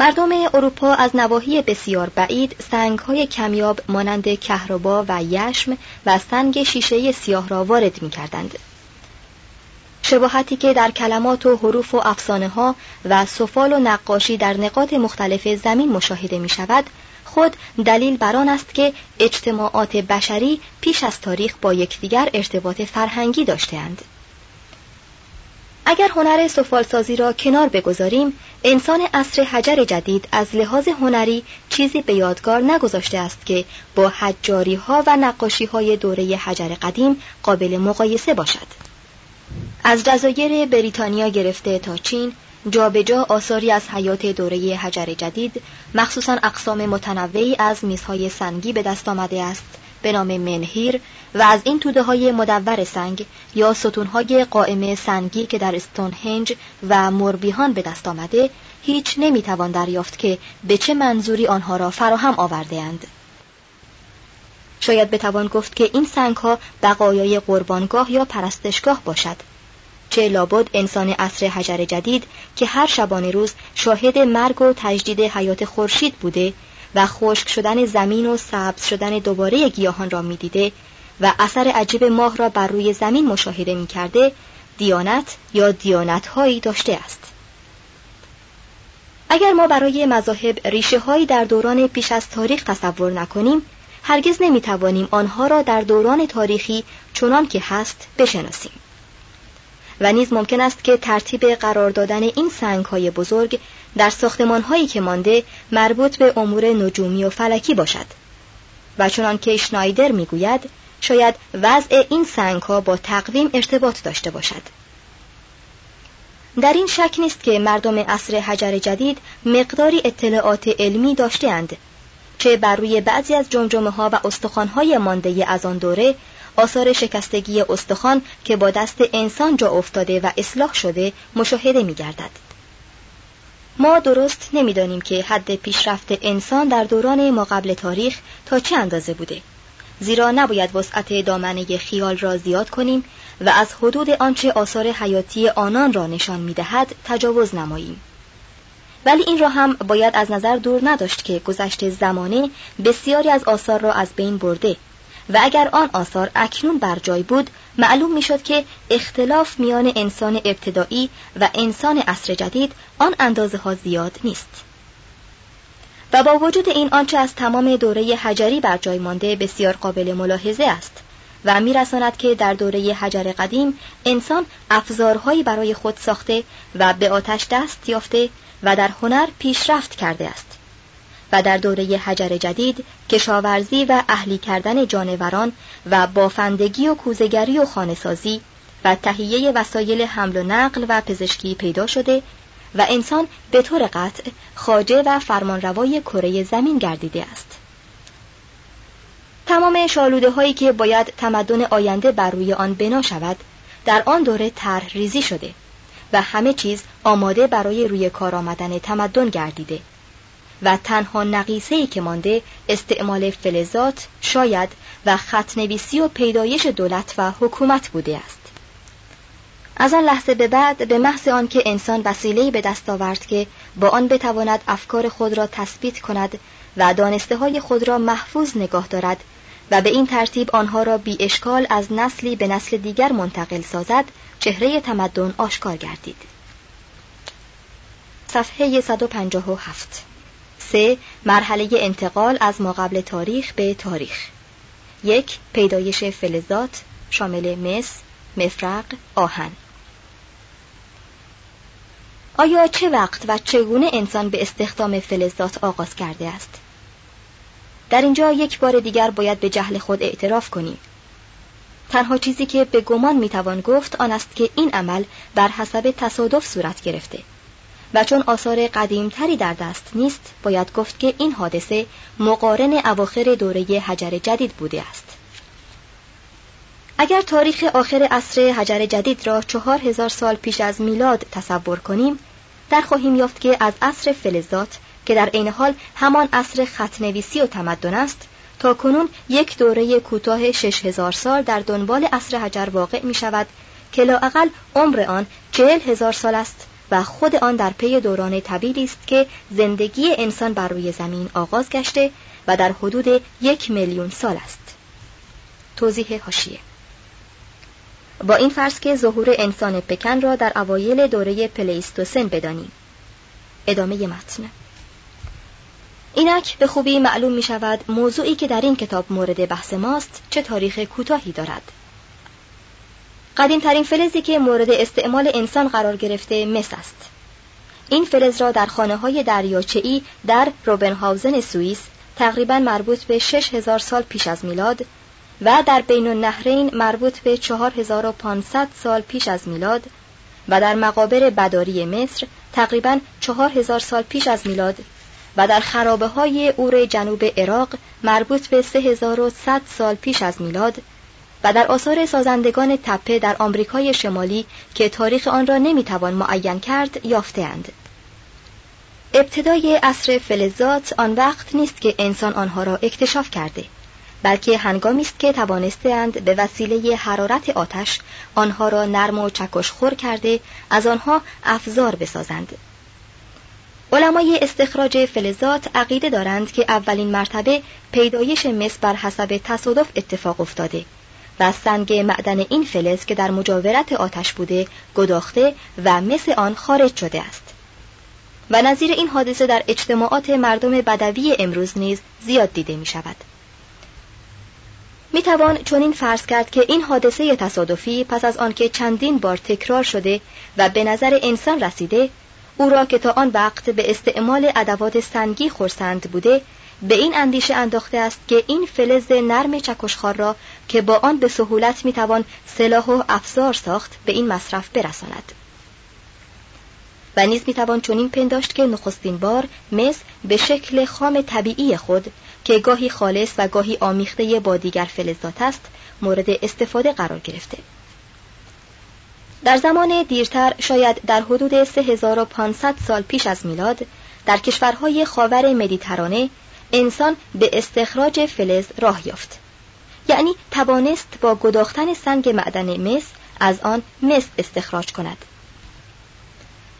مردم اروپا از نواحی بسیار بعید سنگ‌های کمیاب مانند کهربا و یشم و سنگ شیشه سیاه را وارد می‌کردند. شباهتی که در کلمات و حروف و افسانه‌ها و سفال و نقاشی در نقاط مختلف زمین مشاهده می‌شود، خود دلیل بر آن است که اجتماعات بشری پیش از تاریخ با یکدیگر ارتباط فرهنگی داشته‌اند. اگر هنر سفالسازی را کنار بگذاریم، انسان عصر حجر جدید از لحاظ هنری چیزی به یادگار نگذاشته است که با حجاری‌ها و نقاشی‌های دوره حجر قدیم قابل مقایسه باشد. از جزایر بریتانیا گرفته تا چین، جابجا آثاری از حیات دوره حجر جدید، مخصوصاً اقسام متنوعی از میزهای سنگی به دست آمده است، به نام منهیر و از این توده‌های مدور سنگ یا ستون‌های قائم سنگی که در استونهنج و موربیهان به دست آمده، هیچ نمی‌توان دریافت که به چه منظوری آنها را فراهم آورده‌اند. شاید بتوان گفت که این سنگ‌ها بقایای قربانگاه یا پرستشگاه باشد. چه لابد انسان عصر حجر جدید که هر شبانه روز شاهد مرگ و تجدید حیات خورشید بوده و خشک شدن زمین و سبز شدن دوباره گیاهان را می‌دیده و اثر عجیب ماه را بر روی زمین مشاهده می‌کرده، دیانت یا دیانت‌هایی داشته است. اگر ما برای مذاهب ریشه‌هایی در دوران پیش از تاریخ تصور نکنیم، هرگز نمی‌توانیم آنها را در دوران تاریخی چنان که هست بشناسیم. و نیز ممکن است که ترتیب قرار دادن این سنگ‌های بزرگ در ساختمان‌هایی که مانده مربوط به امور نجومی و فلکی باشد. و چنان که شنایدر می‌گوید، شاید وضع این سنگ‌ها با تقویم ارتباط داشته باشد. در این شک نیست که مردم عصر حجر جدید مقداری اطلاعات علمی داشته‌اند، چه بر روی بعضی از جمجمه‌ها و استخوان‌های مانده از آن دوره، آثار شکستگی استخوان که با دست انسان جا افتاده و اصلاح شده مشاهده می‌گردد. ما درست نمی‌دانیم که حد پیشرفت انسان در دوران ماقبل تاریخ تا چه اندازه بوده، زیرا نباید وسعت دامنه خیال را زیاد کنیم و از حدود آنچه آثار حیاتی آنان را نشان می‌دهد تجاوز نماییم. ولی این را هم باید از نظر دور نداشت که گذشت زمانه بسیاری از آثار را از بین برده و اگر آن آثار اکنون بر جای بود، معلوم می‌شد که اختلاف میان انسان ابتدایی و انسان عصر جدید آن اندازه‌ها زیاد نیست. و با وجود این، آنچه از تمام دوره حجری بر جای مانده بسیار قابل ملاحظه است و می‌رساند که در دوره حجر قدیم انسان افزارهایی برای خود ساخته و به آتش دست یافته و در هنر پیشرفت کرده است. و در دوره حجر جدید کشاورزی و اهلی کردن جانوران و بافندگی و کوزه‌گری و خانه‌سازی و تهیه وسایل حمل و نقل و پزشکی پیدا شده و انسان به طور قطع خواجه و فرمانروای کره زمین گردیده است. تمام شالوده‌هایی که باید تمدن آینده بر روی آن بنا شود، در آن دوره طرح ریزی شده و همه چیز آماده برای روی کار آمدن تمدن گردیده و تنها نقیصه‌ای که مانده استعمال فلزات، شاید و خط‌نویسی و پیدایش دولت و حکومت بوده است. از آن لحظه به بعد به محض آنکه انسان وسیله‌ای به دست آورد که با آن بتواند افکار خود را تثبیت کند و دانسته‌های خود را محفوظ نگاه دارد و به این ترتیب آنها را بی اشکال از نسلی به نسل دیگر منتقل سازد، چهره تمدن آشکار گردید. صفحه 157. 3. مرحله انتقال از ماقبل تاریخ به تاریخ. 1. پیدایش فلزات شامل مس، مفرق، آهن. آیا چه وقت و چگونه انسان به استخدام فلزات آغاز کرده است؟ در اینجا یک بار دیگر باید به جهل خود اعتراف کنیم. تنها چیزی که به گمان میتوان گفت آن است که این عمل بر حسب تصادف صورت گرفته و چون آثار قدیمتری در دست نیست، باید گفت که این حادثه مقارن اواخر دوره حجر جدید بوده است. اگر تاریخ آخر عصر حجر جدید را 4000 سال پیش از میلاد تصور کنیم، در خواهیم یافت که از عصر فلزات که در عین حال همان عصر خط‌نویسی و تمدن است، تا کنون یک دوره کوتاه 6000 سال در دنبال عصر حجر واقع می شود که لااقل عمر آن 40000 سال است و خود آن در پی دوران طویلی است که زندگی انسان بر روی زمین آغاز گشته و در حدود 1,000,000 سال است. توضیح حاشیه. با این فرض که ظهور انسان پکن را در اوایل دوره پلیستوسن بدانیم. ادامه متن. اینک به خوبی معلوم می شود موضوعی که در این کتاب مورد بحث ماست چه تاریخ کوتاهی دارد. قدیمترین فلزی که مورد استعمال انسان قرار گرفته مس است. این فلز را در خانه‌های دریاچه‌ای در روبنهاوزن سوئیس تقریباً مربوط به 6000 سال پیش از میلاد و در بین‌النهرین مربوط به 4500 سال پیش از میلاد و در مقابر بداری مصر تقریباً 4000 سال پیش از میلاد و در خرابه‌های اور جنوب عراق مربوط به 3100 سال پیش از میلاد و در آثار سازندگان تپه در آمریکای شمالی که تاریخ آن را نمیتوان معین کرد یافته‌اند. ابتدای عصر فلزات آن وقت نیست که انسان آنها را اکتشاف کرده، بلکه هنگامی است که توانسته‌اند به وسیله حرارت آتش آنها را نرم و چکشخور کرده از آنها افزار بسازند. علمای استخراج فلزات عقیده دارند که اولین مرتبه پیدایش مس بر حسب تصادف اتفاق افتاده و سنگ معدن این فلز که در مجاورت آتش بوده گداخته و مس آن خارج شده است و نظیر این حادثه در اجتماعات مردم بدوی امروز نیز زیاد دیده می شود. می توان چنین فرض کرد که این حادثه تصادفی پس از آنکه چندین بار تکرار شده و به نظر انسان رسیده، او را که تا آن وقت به استعمال ادوات سنگی خرسند بوده، به این اندیشه انداخته است که این فلز نرم چکشخوار را که با آن به سهولت میتوان سلاح و افزار ساخت به این مصرف برساند. و نیز میتوان چنین پنداشت که نخستین بار مس به شکل خام طبیعی خود که گاهی خالص و گاهی آمیخته با دیگر فلزات است مورد استفاده قرار گرفته. در زمان دیرتر، شاید در حدود 3500 سال پیش از میلاد، در کشورهای خاور مدیترانه انسان به استخراج فلز راه یافت، یعنی توانست با گداختن سنگ معدن مس از آن مس استخراج کند.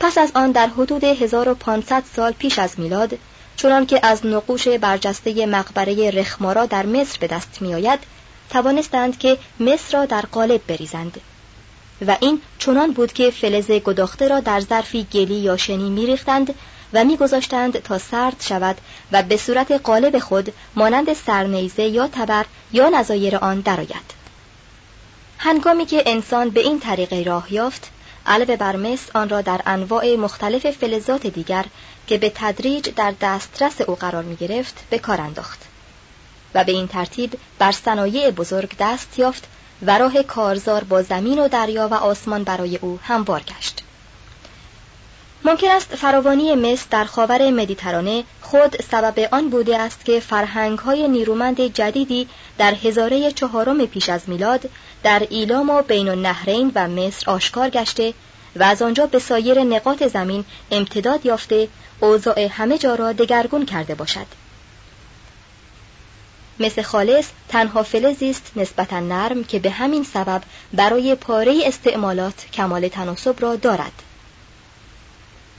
پس از آن در حدود 1500 سال پیش از میلاد، چنان که از نقوش برجسته مقبره رخمارا در مصر به دست می آید، توانستند که مس را در قالب بریزند و این چنان بود که فلز گداخته را در ظرفی گلی یا شنی می ریختند و میگذاشتند تا سرد شود و به صورت قالب خود مانند سرنیزه یا تبر یا نظایر آن درآید. هنگامی که انسان به این طریقه راه یافت، علاوه بر مس آن را در انواع مختلف فلزات دیگر که به تدریج در دسترس او قرار می گرفت به کار انداخت و به این ترتیب بر صنایع بزرگ دست یافت و راه کارزار با زمین و دریا و آسمان برای او هموار گشت. ممکن است فراوانی مس در خاور مدیترانه خود سبب آن بوده است که فرهنگ‌های نیرومند جدیدی در هزاره 4 پیش از میلاد در ایلام و بین‌النهرین و مصر آشکار گشته و از آنجا به سایر نقاط زمین امتداد یافته اوضاع همه جا را دگرگون کرده باشد. مس خالص تنها فلزی است نسبتاً نرم که به همین سبب برای پاره استعمالات کمال تناسب را دارد.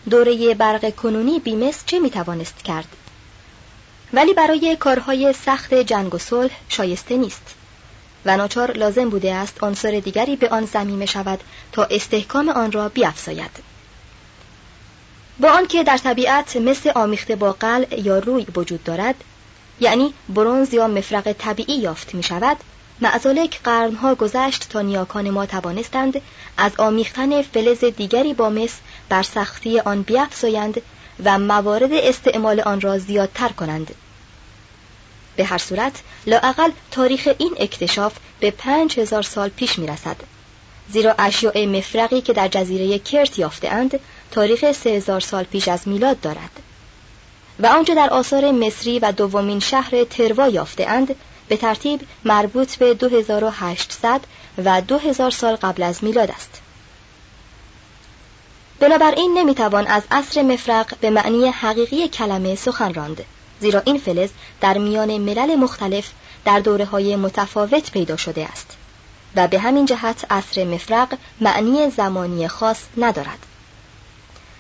دوره برق کنونی بی مس چه میتوانست کرد؟ ولی برای کارهای سخت جنگ و صلح شایسته نیست و ناچار لازم بوده است عنصر دیگری به آن ضمیمه شود تا استحکام آن را بیافزاید. با آنکه در طبیعت مس آمیخته با قلع یا روی وجود دارد، یعنی برنز یا مفرق طبیعی یافت می شود، معزالک قرنها گذشت تا نیاکان ما توانستند از آمیختن فلز دیگری با مس بر سختی آن بیفزایند و موارد استعمال آن را زیادتر کنند. به هر صورت لااقل تاریخ این اکتشاف به 5000 سال پیش می رسد، زیرا اشیاء مفرقی که در جزیره کرت یافته‌اند تاریخ 3000 سال پیش از میلاد دارد و آنچه در آثار مصری و دومین شهر تروا یافته‌اند به ترتیب مربوط به 2800 و 2000 سال قبل از میلاد است. بنابراین نمیتوان از عصر مفرق به معنی حقیقی کلمه سخن راند، زیرا این فلز در میان ملل مختلف در دوره‌های متفاوت پیدا شده است و به همین جهت عصر مفرق معنی زمانی خاص ندارد،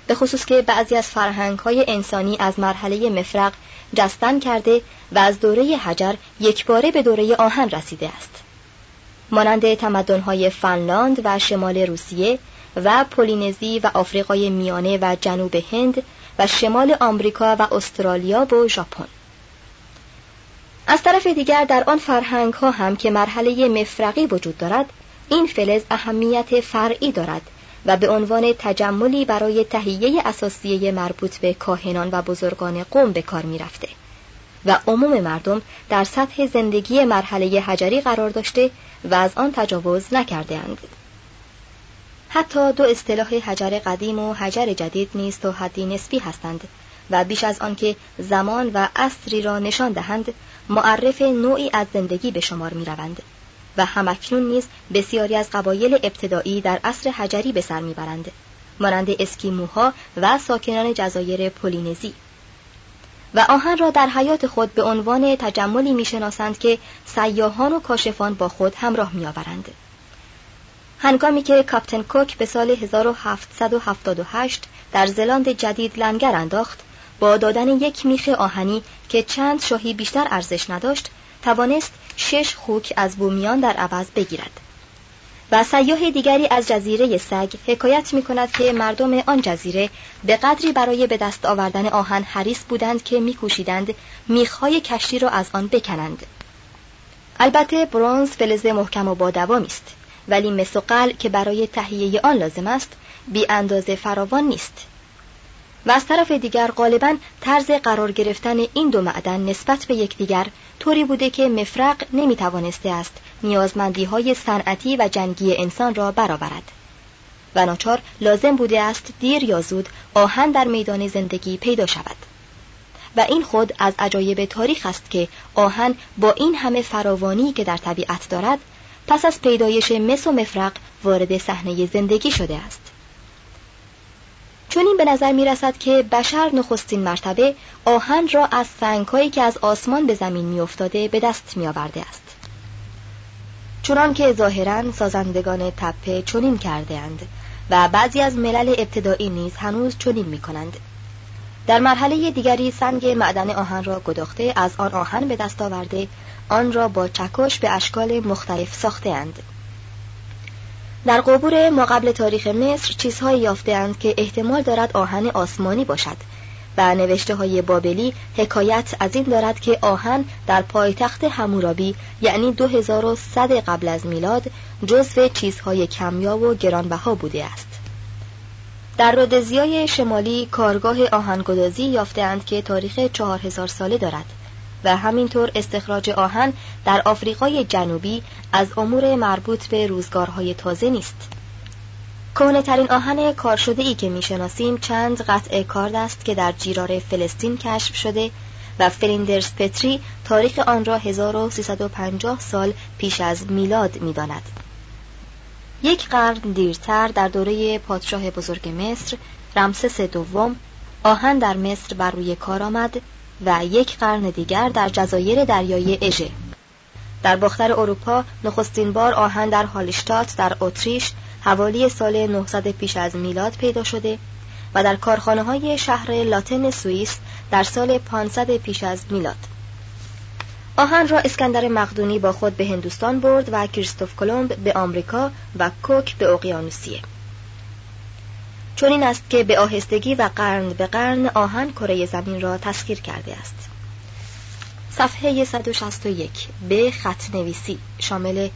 به خصوص که بعضی از فرهنگ‌های انسانی از مرحله مفرق جستن کرده و از دوره حجر یکباره به دوره آهن رسیده است، مانند تمدن‌های فنلاند و شمال روسیه و پولینزی و آفریقای میانه و جنوب هند و شمال آمریکا و استرالیا و ژاپن. از طرف دیگر در آن فرهنگ‌ها هم که مرحله مفرقی وجود دارد، این فلز اهمیت فرعی دارد و به عنوان تجملی برای تهیه اساسیه مربوط به کاهنان و بزرگان قوم به کار می‌رفته و عموم مردم در سطح زندگی مرحله حجری قرار داشته و از آن تجاوز نکرده‌اند. حتی دو اصطلاح حجر قدیم و حجر جدید نیز تا حدی نسبی هستند و بیش از آن که زمان و عصری را نشان دهند، معرف نوعی از زندگی به شمار می روند و همکنون نیز بسیاری از قبایل ابتدایی در عصر حجری به سر می برند، مانند اسکیموها و ساکنان جزایر پولینزی، و آهن را در حیات خود به عنوان تجملی می شناسند که سیاحان و کاشفان با خود همراه می آورند. هنگامی که کاپتن کوک به سال 1778 در زلاند جدید لنگر انداخت، با دادن یک میخ آهنی که چند شاهی بیشتر ارزش نداشت، توانست 6 خوک از بومیان در عوض بگیرد. و سیاح دیگری از جزیره سگ حکایت می‌کند که مردم آن جزیره به قدری برای به دست آوردن آهن حریص بودند که می‌کوشیدند میخ‌های کشتی را از آن بکنند. البته برنز فلز محکم و با دوام است، ولی مس و قلع که برای تهیه آن لازم است بی اندازه فراوان نیست و از طرف دیگر غالباً طرز قرار گرفتن این دو معدن نسبت به یکدیگر طوری بوده که مفرق نمیتوانسته است نیازمندی‌های صنعتی و جنگی انسان را برآورد و ناچار لازم بوده است دیر یا زود آهن در میدان زندگی پیدا شود و این خود از عجایب تاریخ است که آهن با این همه فراوانی که در طبیعت دارد پس از پیدایش مس و مفرق وارد صحنه زندگی شده است. چون این به نظر می رسد که بشر نخستین مرتبه آهن را از سنگ‌هایی که از آسمان به زمین می افتاده به دست می آورده است، چنان که ظاهراً سازندگان تپه چنین کرده اند و بعضی از ملل ابتدایی نیز هنوز چنین می کنند. در مرحله دیگری سنگ معدن آهن را گداخته از آن آهن به دست آورده، آن را با چکش به اشکال مختلف ساخته‌اند. در قبور ما قبل تاریخ مصر چیزهایی یافته‌اند که احتمال دارد آهن آسمانی باشد و نوشته‌های بابلی حکایت از این دارد که آهن در پایتخت حمورابی یعنی 2100 قبل از میلاد جزو چیزهای کمیا و گرانبها بوده است. در رودزیای شمالی کارگاه آهنگدازی یافته‌اند که تاریخ 4000 ساله دارد و همینطور استخراج آهن در آفریقای جنوبی از امور مربوط به روزگارهای تازه نیست. کهنه‌ترین آهن کارشده‌ای که می‌شناسیم چند قطعه کارد است که در جیرار فلسطین کشف شده و فلیندرس پتری تاریخ آن را 1350 سال پیش از میلاد می‌داند. یک قرن دیرتر در دوره پادشاه بزرگ مصر رمسس دوم آهن در مصر بر روی کار آمد و یک قرن دیگر در جزایر دریای اژه. در باختر اروپا نخستین بار آهن در هالشتات در اتریش حوالی سال 900 پیش از میلاد پیدا شده و در کارخانه های شهر لاتن سوئیس در سال 500 پیش از میلاد. آهن را اسکندر مقدونی با خود به هندوستان برد و کریستوف کلمب به آمریکا و کوک به اقیانوسیه. چون این است که به آهستگی و قرن به قرن آهن کره زمین را تسخیر کرده است. صفحه 161 به خط نویسی شامل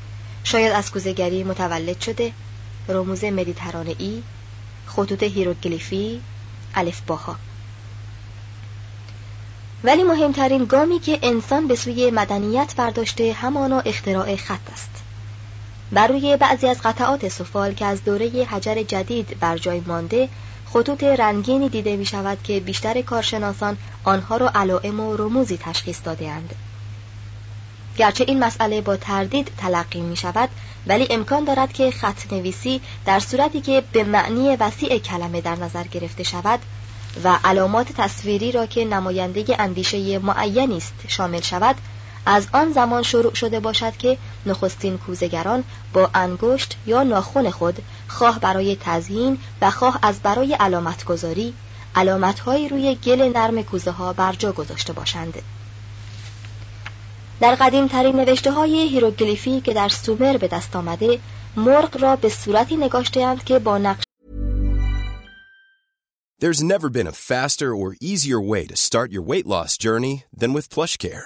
شاید از کوزه‌گری متولد شده، رموز مدیترانه‌ای، خطوط هیروگلیفی، الفباها. ولی مهمترین گامی که انسان به سوی مدنیت برداشته همانا اختراع خط است. بر روی بعضی از قطعات سفال که از دوره حجر جدید بر جای مانده خطوط رنگینی دیده می شود که بیشتر کارشناسان آنها را علائم و رموزی تشخیص داده‌اند. گرچه این مسئله با تردید تلقی می شود، ولی امکان دارد که خط نویسی در صورتی که به معنی وسیع کلمه در نظر گرفته شود و علامات تصویری را که نماینده اندیشه معینی است شامل شود، از آن زمان شروع شده باشد که نخستین کوزه‌گران با انگشت یا ناخن خود خواه برای تزیین و خواه از برای علامت‌گذاری علامت‌هایی روی گل نرم کوزه‌ها بر جا گذاشته باشند. در قدیم‌ترین نوشته‌های هیروگلیفی که در سومر به دست آمده، مرغ را به صورتی نگاشته‌اند که با نقش There's never been a faster or easier way to start your weight loss journey than with PlushCare.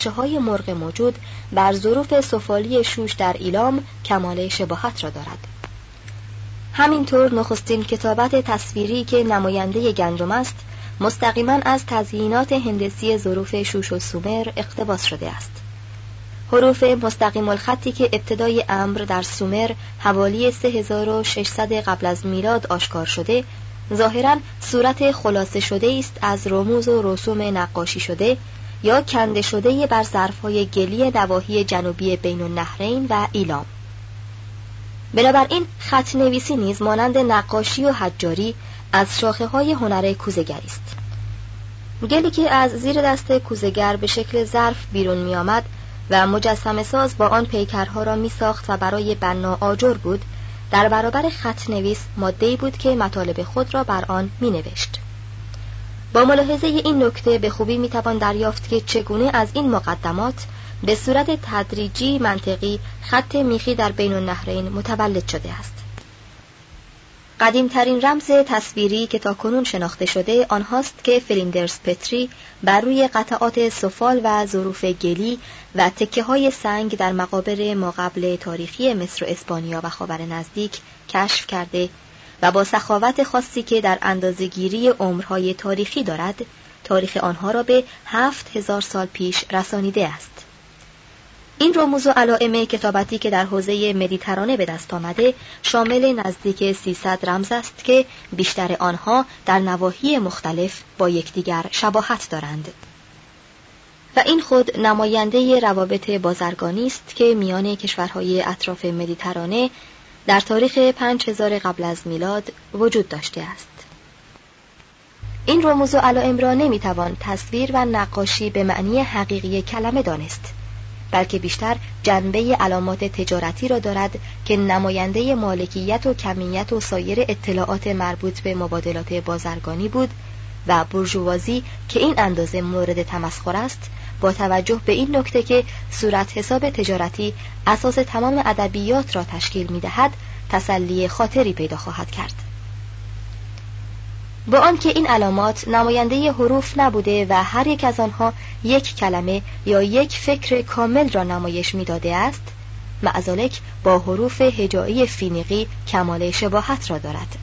چه‌های مرغ موجود بر ظروف سفالی شوش در ایلام کمال شباهت را دارد. همینطور نخستین کتابت تصویری که نماینده گندم است، مستقیما از تزیینات هندسی ظروف شوش و سومر اقتباس شده است. حروف مستقیم الخطی که ابتدای امر در سومر حوالی 3600 قبل از میلاد آشکار شده، ظاهراً صورت خلاصه شده است از رموز و رسوم نقاشی شده یا کنده شده بر ظرف‌های گلی نواحی جنوبی بین النهرین و ایلام. بنابراین خط نویسی نیز مانند نقاشی و حجاری از شاخه‌های هنر کوزه‌گری است. گلی که از زیر دست کوزه‌گر به شکل ظرف بیرون می‌آمد و مجسمه ساز با آن پیکرها را می‌ساخت و برای بنا آجر بود، در برابر خط نویس ماده‌ای بود که مطالب خود را بر آن می‌نوشت. با ملاحظه این نکته به خوبی میتوان دریافت که چگونه از این مقدمات به صورت تدریجی منطقی خط میخی در بین النهرین متولد شده است. قدیمترین رمز تصویری که تاکنون شناخته شده آنهاست که فلیندرز پتری بر روی قطعات سفال و ظروف گلی و تکه های سنگ در مقابر ماقبل تاریخی مصر و اسپانیا و خاور نزدیک کشف کرده و با سخاوت خاصی که در اندازه‌گیری عمرهای تاریخی دارد، تاریخ آنها را به 7000 سال پیش رسانیده است. این رموز و علائم کتابتی که در حوزه مدیترانه به دست آمده، شامل نزدیک 300 رمز است که بیشتر آنها در نواحی مختلف با یکدیگر شباهت دارند. و این خود نماینده روابط بازرگانی است که میان کشورهای اطراف مدیترانه در تاریخ 5000 قبل از میلاد وجود داشته است. این رموز و علائم را نمیتوان تصویر و نقاشی به معنی حقیقی کلمه دانست، بلکه بیشتر جنبه علامات تجارتی را دارد که نماینده مالکیت و کمیت و سایر اطلاعات مربوط به مبادلات بازرگانی بود و بورژوازی که این اندازه مورد تمسخر است، با توجه به این نکته که صورت حساب تجارتی اساس تمام ادبیات را تشکیل می‌دهد، تسلی خاطری پیدا خواهد کرد. با آنکه این علامات نماینده حروف نبوده و هر یک از آنها یک کلمه یا یک فکر کامل را نمایش می‌داده است، معزالک با حروف هجایی فینیقی کمال شباهت را دارد.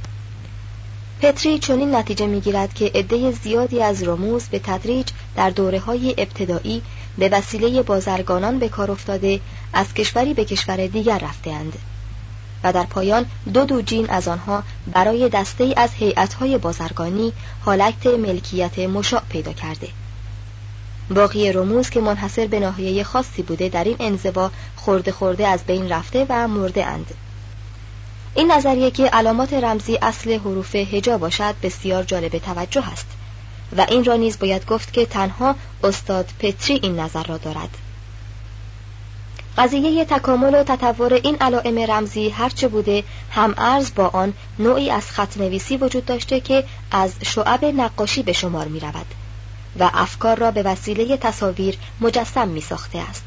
پتری چنین نتیجه می‌گیرد که عده زیادی از رموز به تدریج در دوره‌های ابتدایی به وسیله بازرگانان به کار افتاده از کشوری به کشور دیگر رفته‌اند و در پایان دو جین از آنها برای دسته‌ای از هیئت‌های بازرگانی حالت ملکیت مشاع پیدا کرده. باقی رموز که منحصر به ناحیه خاصی بوده در این انزوا خرده خرده از بین رفته و مرده اند. این نظریه که علامات رمزی اصل حروف هجا باشد بسیار جالب توجه است و این را نیز باید گفت که تنها استاد پتری این نظر را دارد. قضیه تکامل و تطور این علائم رمزی هرچه بوده، هم ارز با آن نوعی از خط‌نویسی وجود داشته که از شعب نقاشی به شمار می رود و افکار را به وسیله تصاویر مجسم می ساخته است.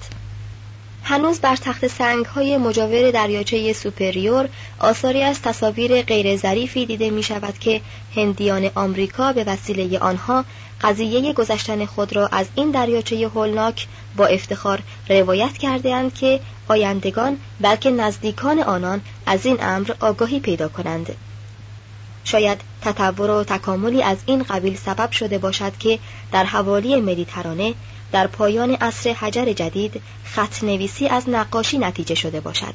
هنوز بر تخت سنگ‌های مجاور دریاچه سوپریور آثاری از تصاویر غیر ظریفی دیده می شود که هندیان آمریکا به وسیله آنها قضیه گذشتن خود را از این دریاچه هولناک با افتخار روایت کرده‌اند که آیندگان بلکه نزدیکان آنان از این امر آگاهی پیدا کنند. شاید تطور و تکاملی از این قبیل سبب شده باشد که در حوالی مدیترانه در پایان عصر حجر جدید خط نویسی از نقاشی نتیجه شده باشد.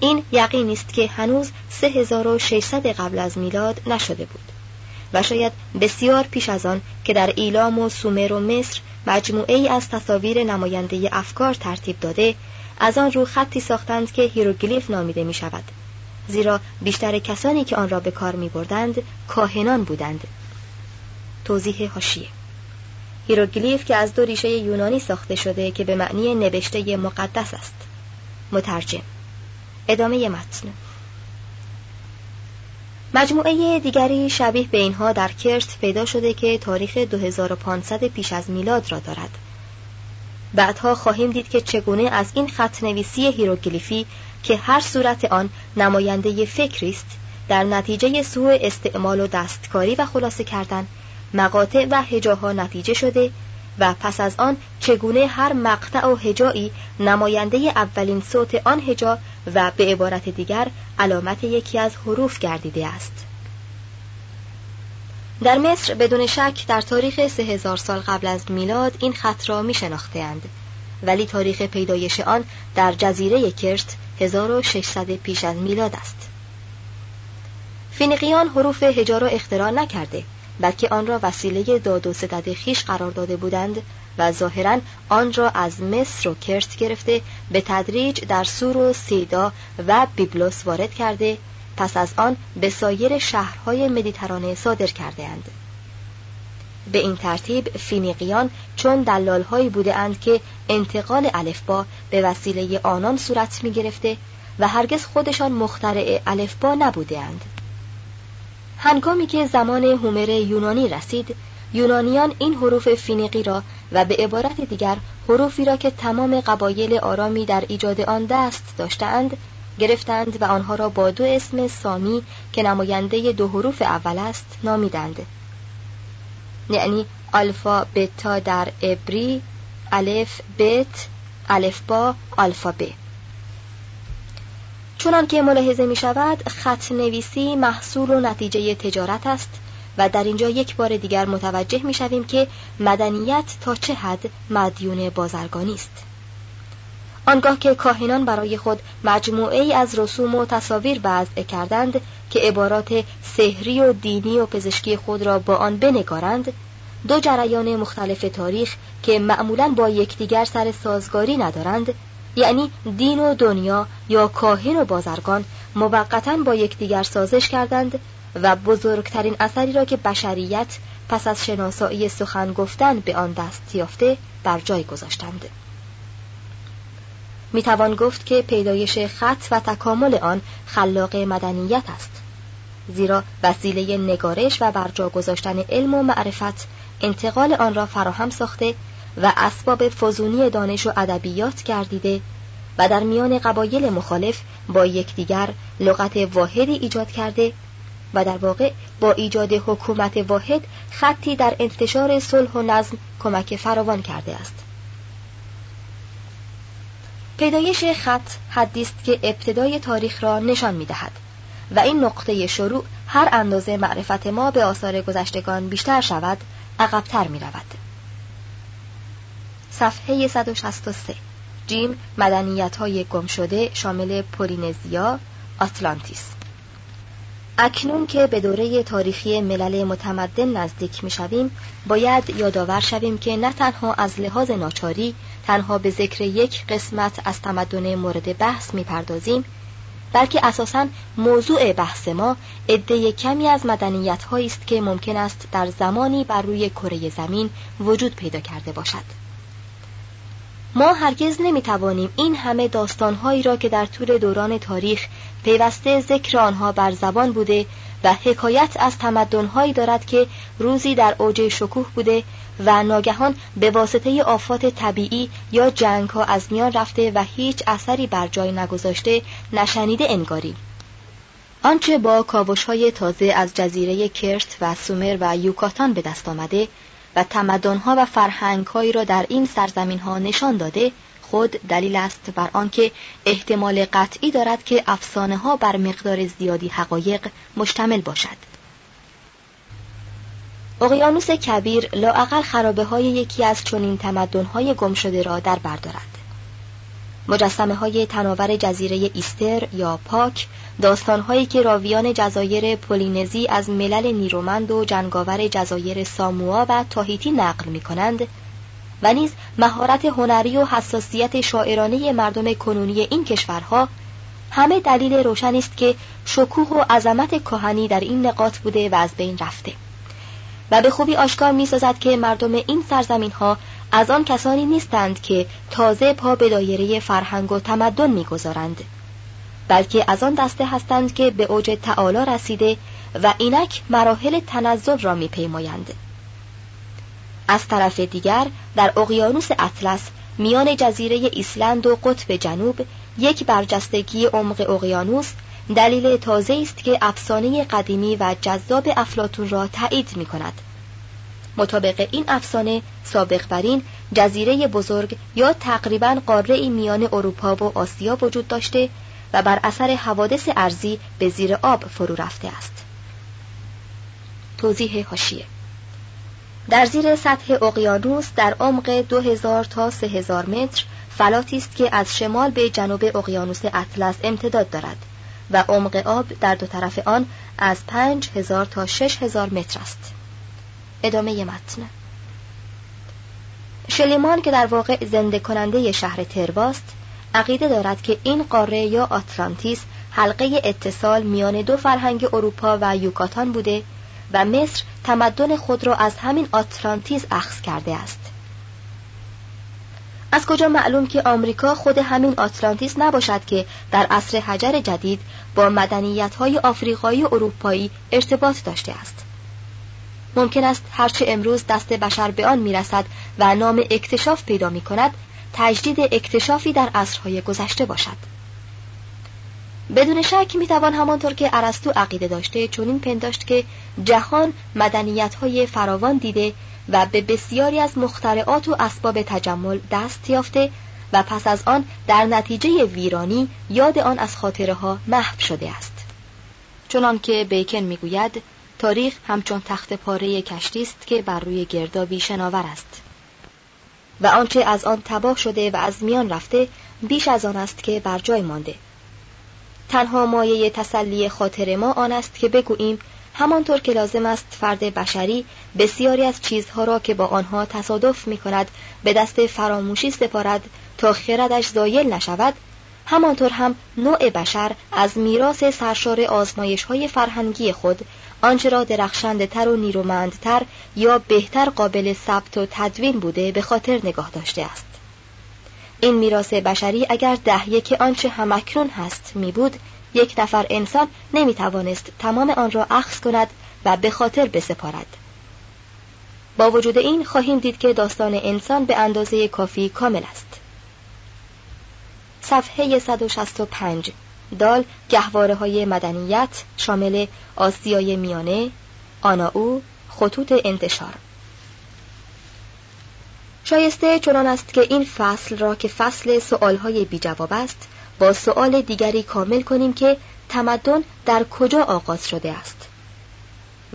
این یقین است که هنوز 3600 قبل از میلاد نشده بود و شاید بسیار پیش از آن که در ایلام و سومر و مصر مجموعه‌ای از تصاویر نماینده افکار ترتیب داده، از آن رو خطی ساختند که هیروگلیف نامیده می شود، زیرا بیشتر کسانی که آن را به کار می بردند کاهنان بودند. توضیح حاشیه: هیروگلیف که از دو ریشه یونانی ساخته شده که به معنی نوشته مقدس است. مترجم. ادامه متن. مجموعه دیگری شبیه به اینها در کرت پیدا شده که تاریخ 2500 پیش از میلاد را دارد. بعدها خواهیم دید که چگونه از این خط نویسی هیروگلیفی که هر صورت آن نماینده فکری است، در نتیجه سوء استعمال و دستکاری و خلاصه کردن مقاطع و هجاها نتیجه شده و پس از آن چگونه هر مقطع و هجایی نماینده اولین صوت آن هجا و به عبارت دیگر علامت یکی از حروف گردیده است. در مصر بدون شک در تاریخ 3000 سال قبل از میلاد این خط را می شناختند، ولی تاریخ پیدایش آن در جزیره کرت 1600 پیش از میلاد است. فینیقیان حروف هجا را اختراع نکرده، بلکه آن را وسیله داد و ستد خیش قرار داده بودند و ظاهراً آن را از مصر و کرت گرفته به تدریج در سور و سیدا و بیبلوس وارد کرده، پس از آن به سایر شهرهای مدیترانه صادر کرده‌اند. به این ترتیب فینیقیان چون دلال‌هایی بودند که انتقال الفبا به وسیله آنان صورت می‌گرفته و هرگز خودشان مخترع الفبا نبودند. هنگامی که زمان هومر یونانی رسید، یونانیان این حروف فینیقی را و به عبارت دیگر حروفی را که تمام قبایل آرامی در ایجاد آن دست داشتند گرفتند و آنها را با دو اسم سامی که نماینده دو حروف اول است نامیدند، یعنی آلفا بتا در عبری، الف بت، الف با، آلفا ب. چنان که ملاحظه می شود خط نویسی محصول و نتیجه تجارت است و در اینجا یک بار دیگر متوجه می شویم که مدنیت تا چه حد مدیون بازرگانی است. آنگاه که کاهنان برای خود مجموعه‌ای از رسوم و تصاویر وضع کردند که عبارات سحری و دینی و پزشکی خود را با آن بنگارند، دو جریان مختلف تاریخ که معمولاً با یکدیگر سر سازگاری ندارند، یعنی دین و دنیا یا کاهن و بازرگان، موقتاً با یکدیگر سازش کردند و بزرگترین اثری را که بشریت پس از شناسایی سخن گفتن به آن دست یافته بر جای گذاشتند. میتوان گفت که پیدایش خط و تکامل آن خلاق مدنیت است، زیرا وسیله نگارش و برجا گذاشتن علم و معرفت انتقال آن را فراهم ساخته و اسباب فزونی دانش و ادبیات گردیده و در میان قبایل مخالف با یکدیگر لغت واحدی ایجاد کرده و در واقع با ایجاد حکومت واحد خطی در انتشار صلح و نظم کمک فراوان کرده است. پیدایش خط حدی است که ابتدای تاریخ را نشان می‌دهد و این نقطه شروع هر اندازه معرفت ما به آثار گذشتگان بیشتر شود، عقب‌تر می‌رود. صفحه 163. جیم، مدنیت‌های گمشده شامل پولینزیا، آتلانتیس. اکنون که به دوره تاریخی ملل متمدن نزدیک می‌شویم، باید یادآور شویم که نه تنها از لحاظ ناچاری تنها به ذکر یک قسمت از تمدن مورد بحث می‌پردازیم، بلکه اساساً موضوع بحث ما عده کمی از مدنیت‌هایی است که ممکن است در زمانی بر روی کره زمین وجود پیدا کرده باشد. ما هرگز نمیتوانیم این همه داستانهایی را که در طول دوران تاریخ پیوسته ذکر آنها بر زبان بوده و حکایت از تمدنهایی دارد که روزی در اوج شکوه بوده و ناگهان به واسطه آفات طبیعی یا جنگ‌ها از میان رفته و هیچ اثری بر جای نگذاشته، نشنیده انگاریم. آنچه با کاوش‌های تازه از جزیره کرت و سومر و یوکاتان به دست آمده و تمدن‌ها و فرهنگ‌هایی را در این سرزمین‌ها نشان داده، خود دلیل است بر آنکه احتمال قطعی دارد که افسانه‌ها بر مقدار زیادی حقایق مشتمل باشد. اقیانوس کبیر لااقل خرابه‌های یکی از چنین تمدن‌های گمشده را در بر دارد. مجسمه‌های تناور جزیره ایستر یا پاک، داستان‌هایی که راویان جزایر پولینزی از ملل نیرومند و جنگاور جزایر ساموا و تاهیتی نقل می‌کنند، و نیز مهارت هنری و حساسیت شاعرانه مردم کنونی این کشورها، همه دلیل روشنی است که شکوه و عظمت کهنی در این نقاط بوده و از بین رفته و به خوبی آشکار می‌سازد که مردم این سرزمین‌ها از آن کسانی نیستند که تازه پا به دایره فرهنگ و تمدن می‌گذارند، بلکه از آن دسته هستند که به اوج تعالی رسیده و اینک مراحل تنزل را می‌پیمایند. از طرف دیگر در اقیانوس اطلس میان جزیره ایسلند و قطب جنوب، یک برجستگی عمق اقیانوس دلیل تازه است که افسانه قدیمی و جذاب افلاطون را تایید می‌کند. مطابق این افسانه، سابق بر این جزیره بزرگ یا تقریباً قاره‌ای میان اروپا و آسیا وجود داشته و بر اثر حوادث ارضی به زیر آب فرو رفته است. توضیح حاشیه: در زیر سطح اقیانوس در عمق 2000 تا 3000 متر فلاتی است که از شمال به جنوب اقیانوس اطلس امتداد دارد و عمق آب در دو طرف آن از 5000 تا 6000 متر است. ادامه متن. شلیمان که در واقع زنده کننده شهر ترواست، عقیده دارد که این قاره یا آتلانتیس حلقه اتصال میان دو فرهنگ اروپا و یوکاتان بوده و مصر تمدن خود را از همین آتلانتیس اخذ کرده است. از کجا معلوم که آمریکا خود همین آتلانتیس نباشد که در عصر حجر جدید با مدنیت‌های آفریقایی و اروپایی ارتباط داشته است؟ ممکن است هرچه امروز دست بشر به آن میرسد و نام اکتشاف پیدا می‌کند، تجدید اکتشافی در عصرهای گذشته باشد. بدون شک میتوان همانطور که ارسطو عقیده داشته چنین پنداشت که جهان مدنیت‌های فراوان دیده و به بسیاری از مخترعات و اسباب تجمل دست یافته و پس از آن در نتیجه ویرانی یاد آن از خاطره‌ها محو شده است. چنان که بیکن میگوید، تاریخ همچون تخت پاره کشتی است که بر روی گردابی شناور است و آنچه از آن تباه شده و از میان رفته بیش از آن است که بر جای مانده. تنها مایه تسلی خاطر ما آن است که بگوییم همانطور که لازم است فرد بشری بسیاری از چیزها را که با آنها تصادف می کند به دست فراموشی سپارد تا خردش زایل نشود، همانطور هم نوع بشر از میراث سرشار آزمایش‌های فرهنگی خود آنچه را درخشندتر و نیرومندتر یا بهتر قابل ثبت و تدوین بوده به خاطر نگاه داشته است این میراث بشری اگر 10% آنچه همکنون هست می بود، یک نفر انسان نمی توانست تمام آن را اخذ کند و به خاطر بسپارد. با وجود این خواهیم دید که داستان انسان به اندازه کافی کامل است. صفحه 165 دال گهواره‌های مدنیت شامل آسیای میانه، آناو، خطوط انتشار. شایسته چنان است که این فصل را که فصل سؤالهای بی جواب است با سؤال دیگری کامل کنیم که تمدن در کجا آغاز شده است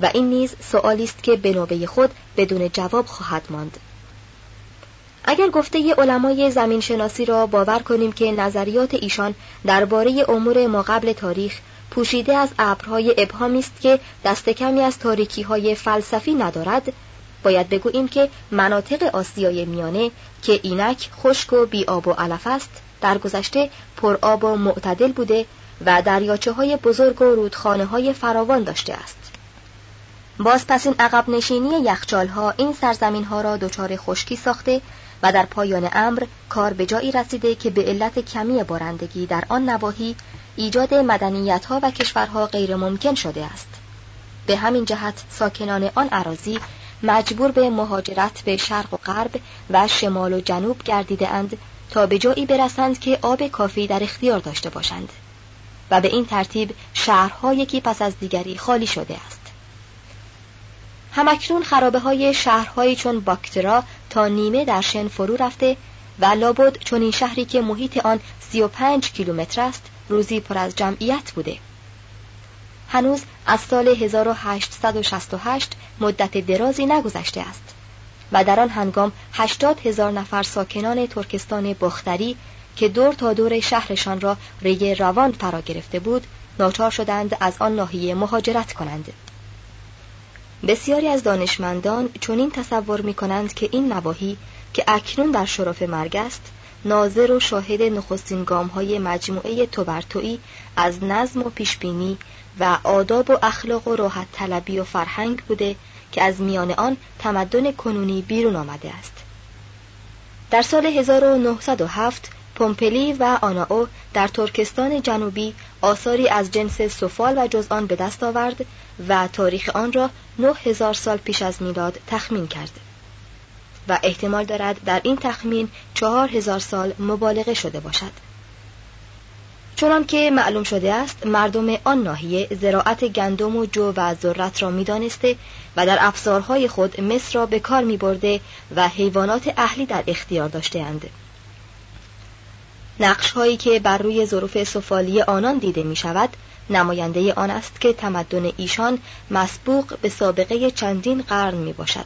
و این نیز سؤالی است که به نوبه خود بدون جواب خواهد ماند. اگر گفته علمای زمینشناسی را باور کنیم که نظریات ایشان درباره امور ما قبل تاریخ پوشیده از ابرهای ابهامی است که دست کمی از تاریکی‌های فلسفی ندارد، باید بگوییم که مناطق آسیای میانه که اینک خشک و بی‌آب و علف است، در گذشته پرآب و معتدل بوده و دریاچه‌های بزرگ و رودخانه‌های فراوان داشته است. باز پس این عقب نشینی یخچال‌ها این سرزمین‌ها را دچار خشکی ساخته و در پایان امر کار به جایی رسیده که به علت کمی بارندگی در آن نواحی ایجاد مدنیت‌ها و کشورها غیر ممکن شده است. به همین جهت ساکنان آن اراضی مجبور به مهاجرت به شرق و غرب و شمال و جنوب گردیده اند تا به جایی برسند که آب کافی در اختیار داشته باشند و به این ترتیب شهرها یکی پس از دیگری خالی شده است. همکنون خرابه‌های شهرهایی چون باکترا تا نیمه در شن فرو رفته و لابد چون این شهری که محیط آن 35 کیلومتر است روزی پر از جمعیت بوده. هنوز از سال 1868 مدت درازی نگذشته است و در آن هنگام 80,000 نفر ساکنان ترکستان باختری که دور تا دور شهرشان را ریگ روان فرا گرفته بود ناچار شدند از آن ناحیه مهاجرت کنند. بسیاری از دانشمندان چنین تصور می‌کنند که این نواحی که اکنون در شرف مرگ است ناظر و شاهد نخستین گام‌های مجموعه توبرتویی از نظم و پیشبینی و آداب و اخلاق و راحت طلبی و فرهنگ بوده که از میان آن تمدن کنونی بیرون آمده است. در سال 1907 پومپلی و آناو در ترکستان جنوبی آثاری از جنس سفال و جز آن به دست آورد و تاریخ آن را 9,000 سال پیش از میلاد تخمین کرد و احتمال دارد در این تخمین 4,000 سال مبالغه شده باشد. چنان که معلوم شده است مردم آن ناحیه زراعت گندم و جو و ذرت را می‌دانسته و در افسارهای خود مس را به کار می‌برده و حیوانات اهلی در اختیار داشته‌اند. نقش‌هایی که بر روی ظروف سفالی آنان دیده می‌شود نماینده آن است که تمدن ایشان مسبوق به سابقه چندین قرن می‌باشد.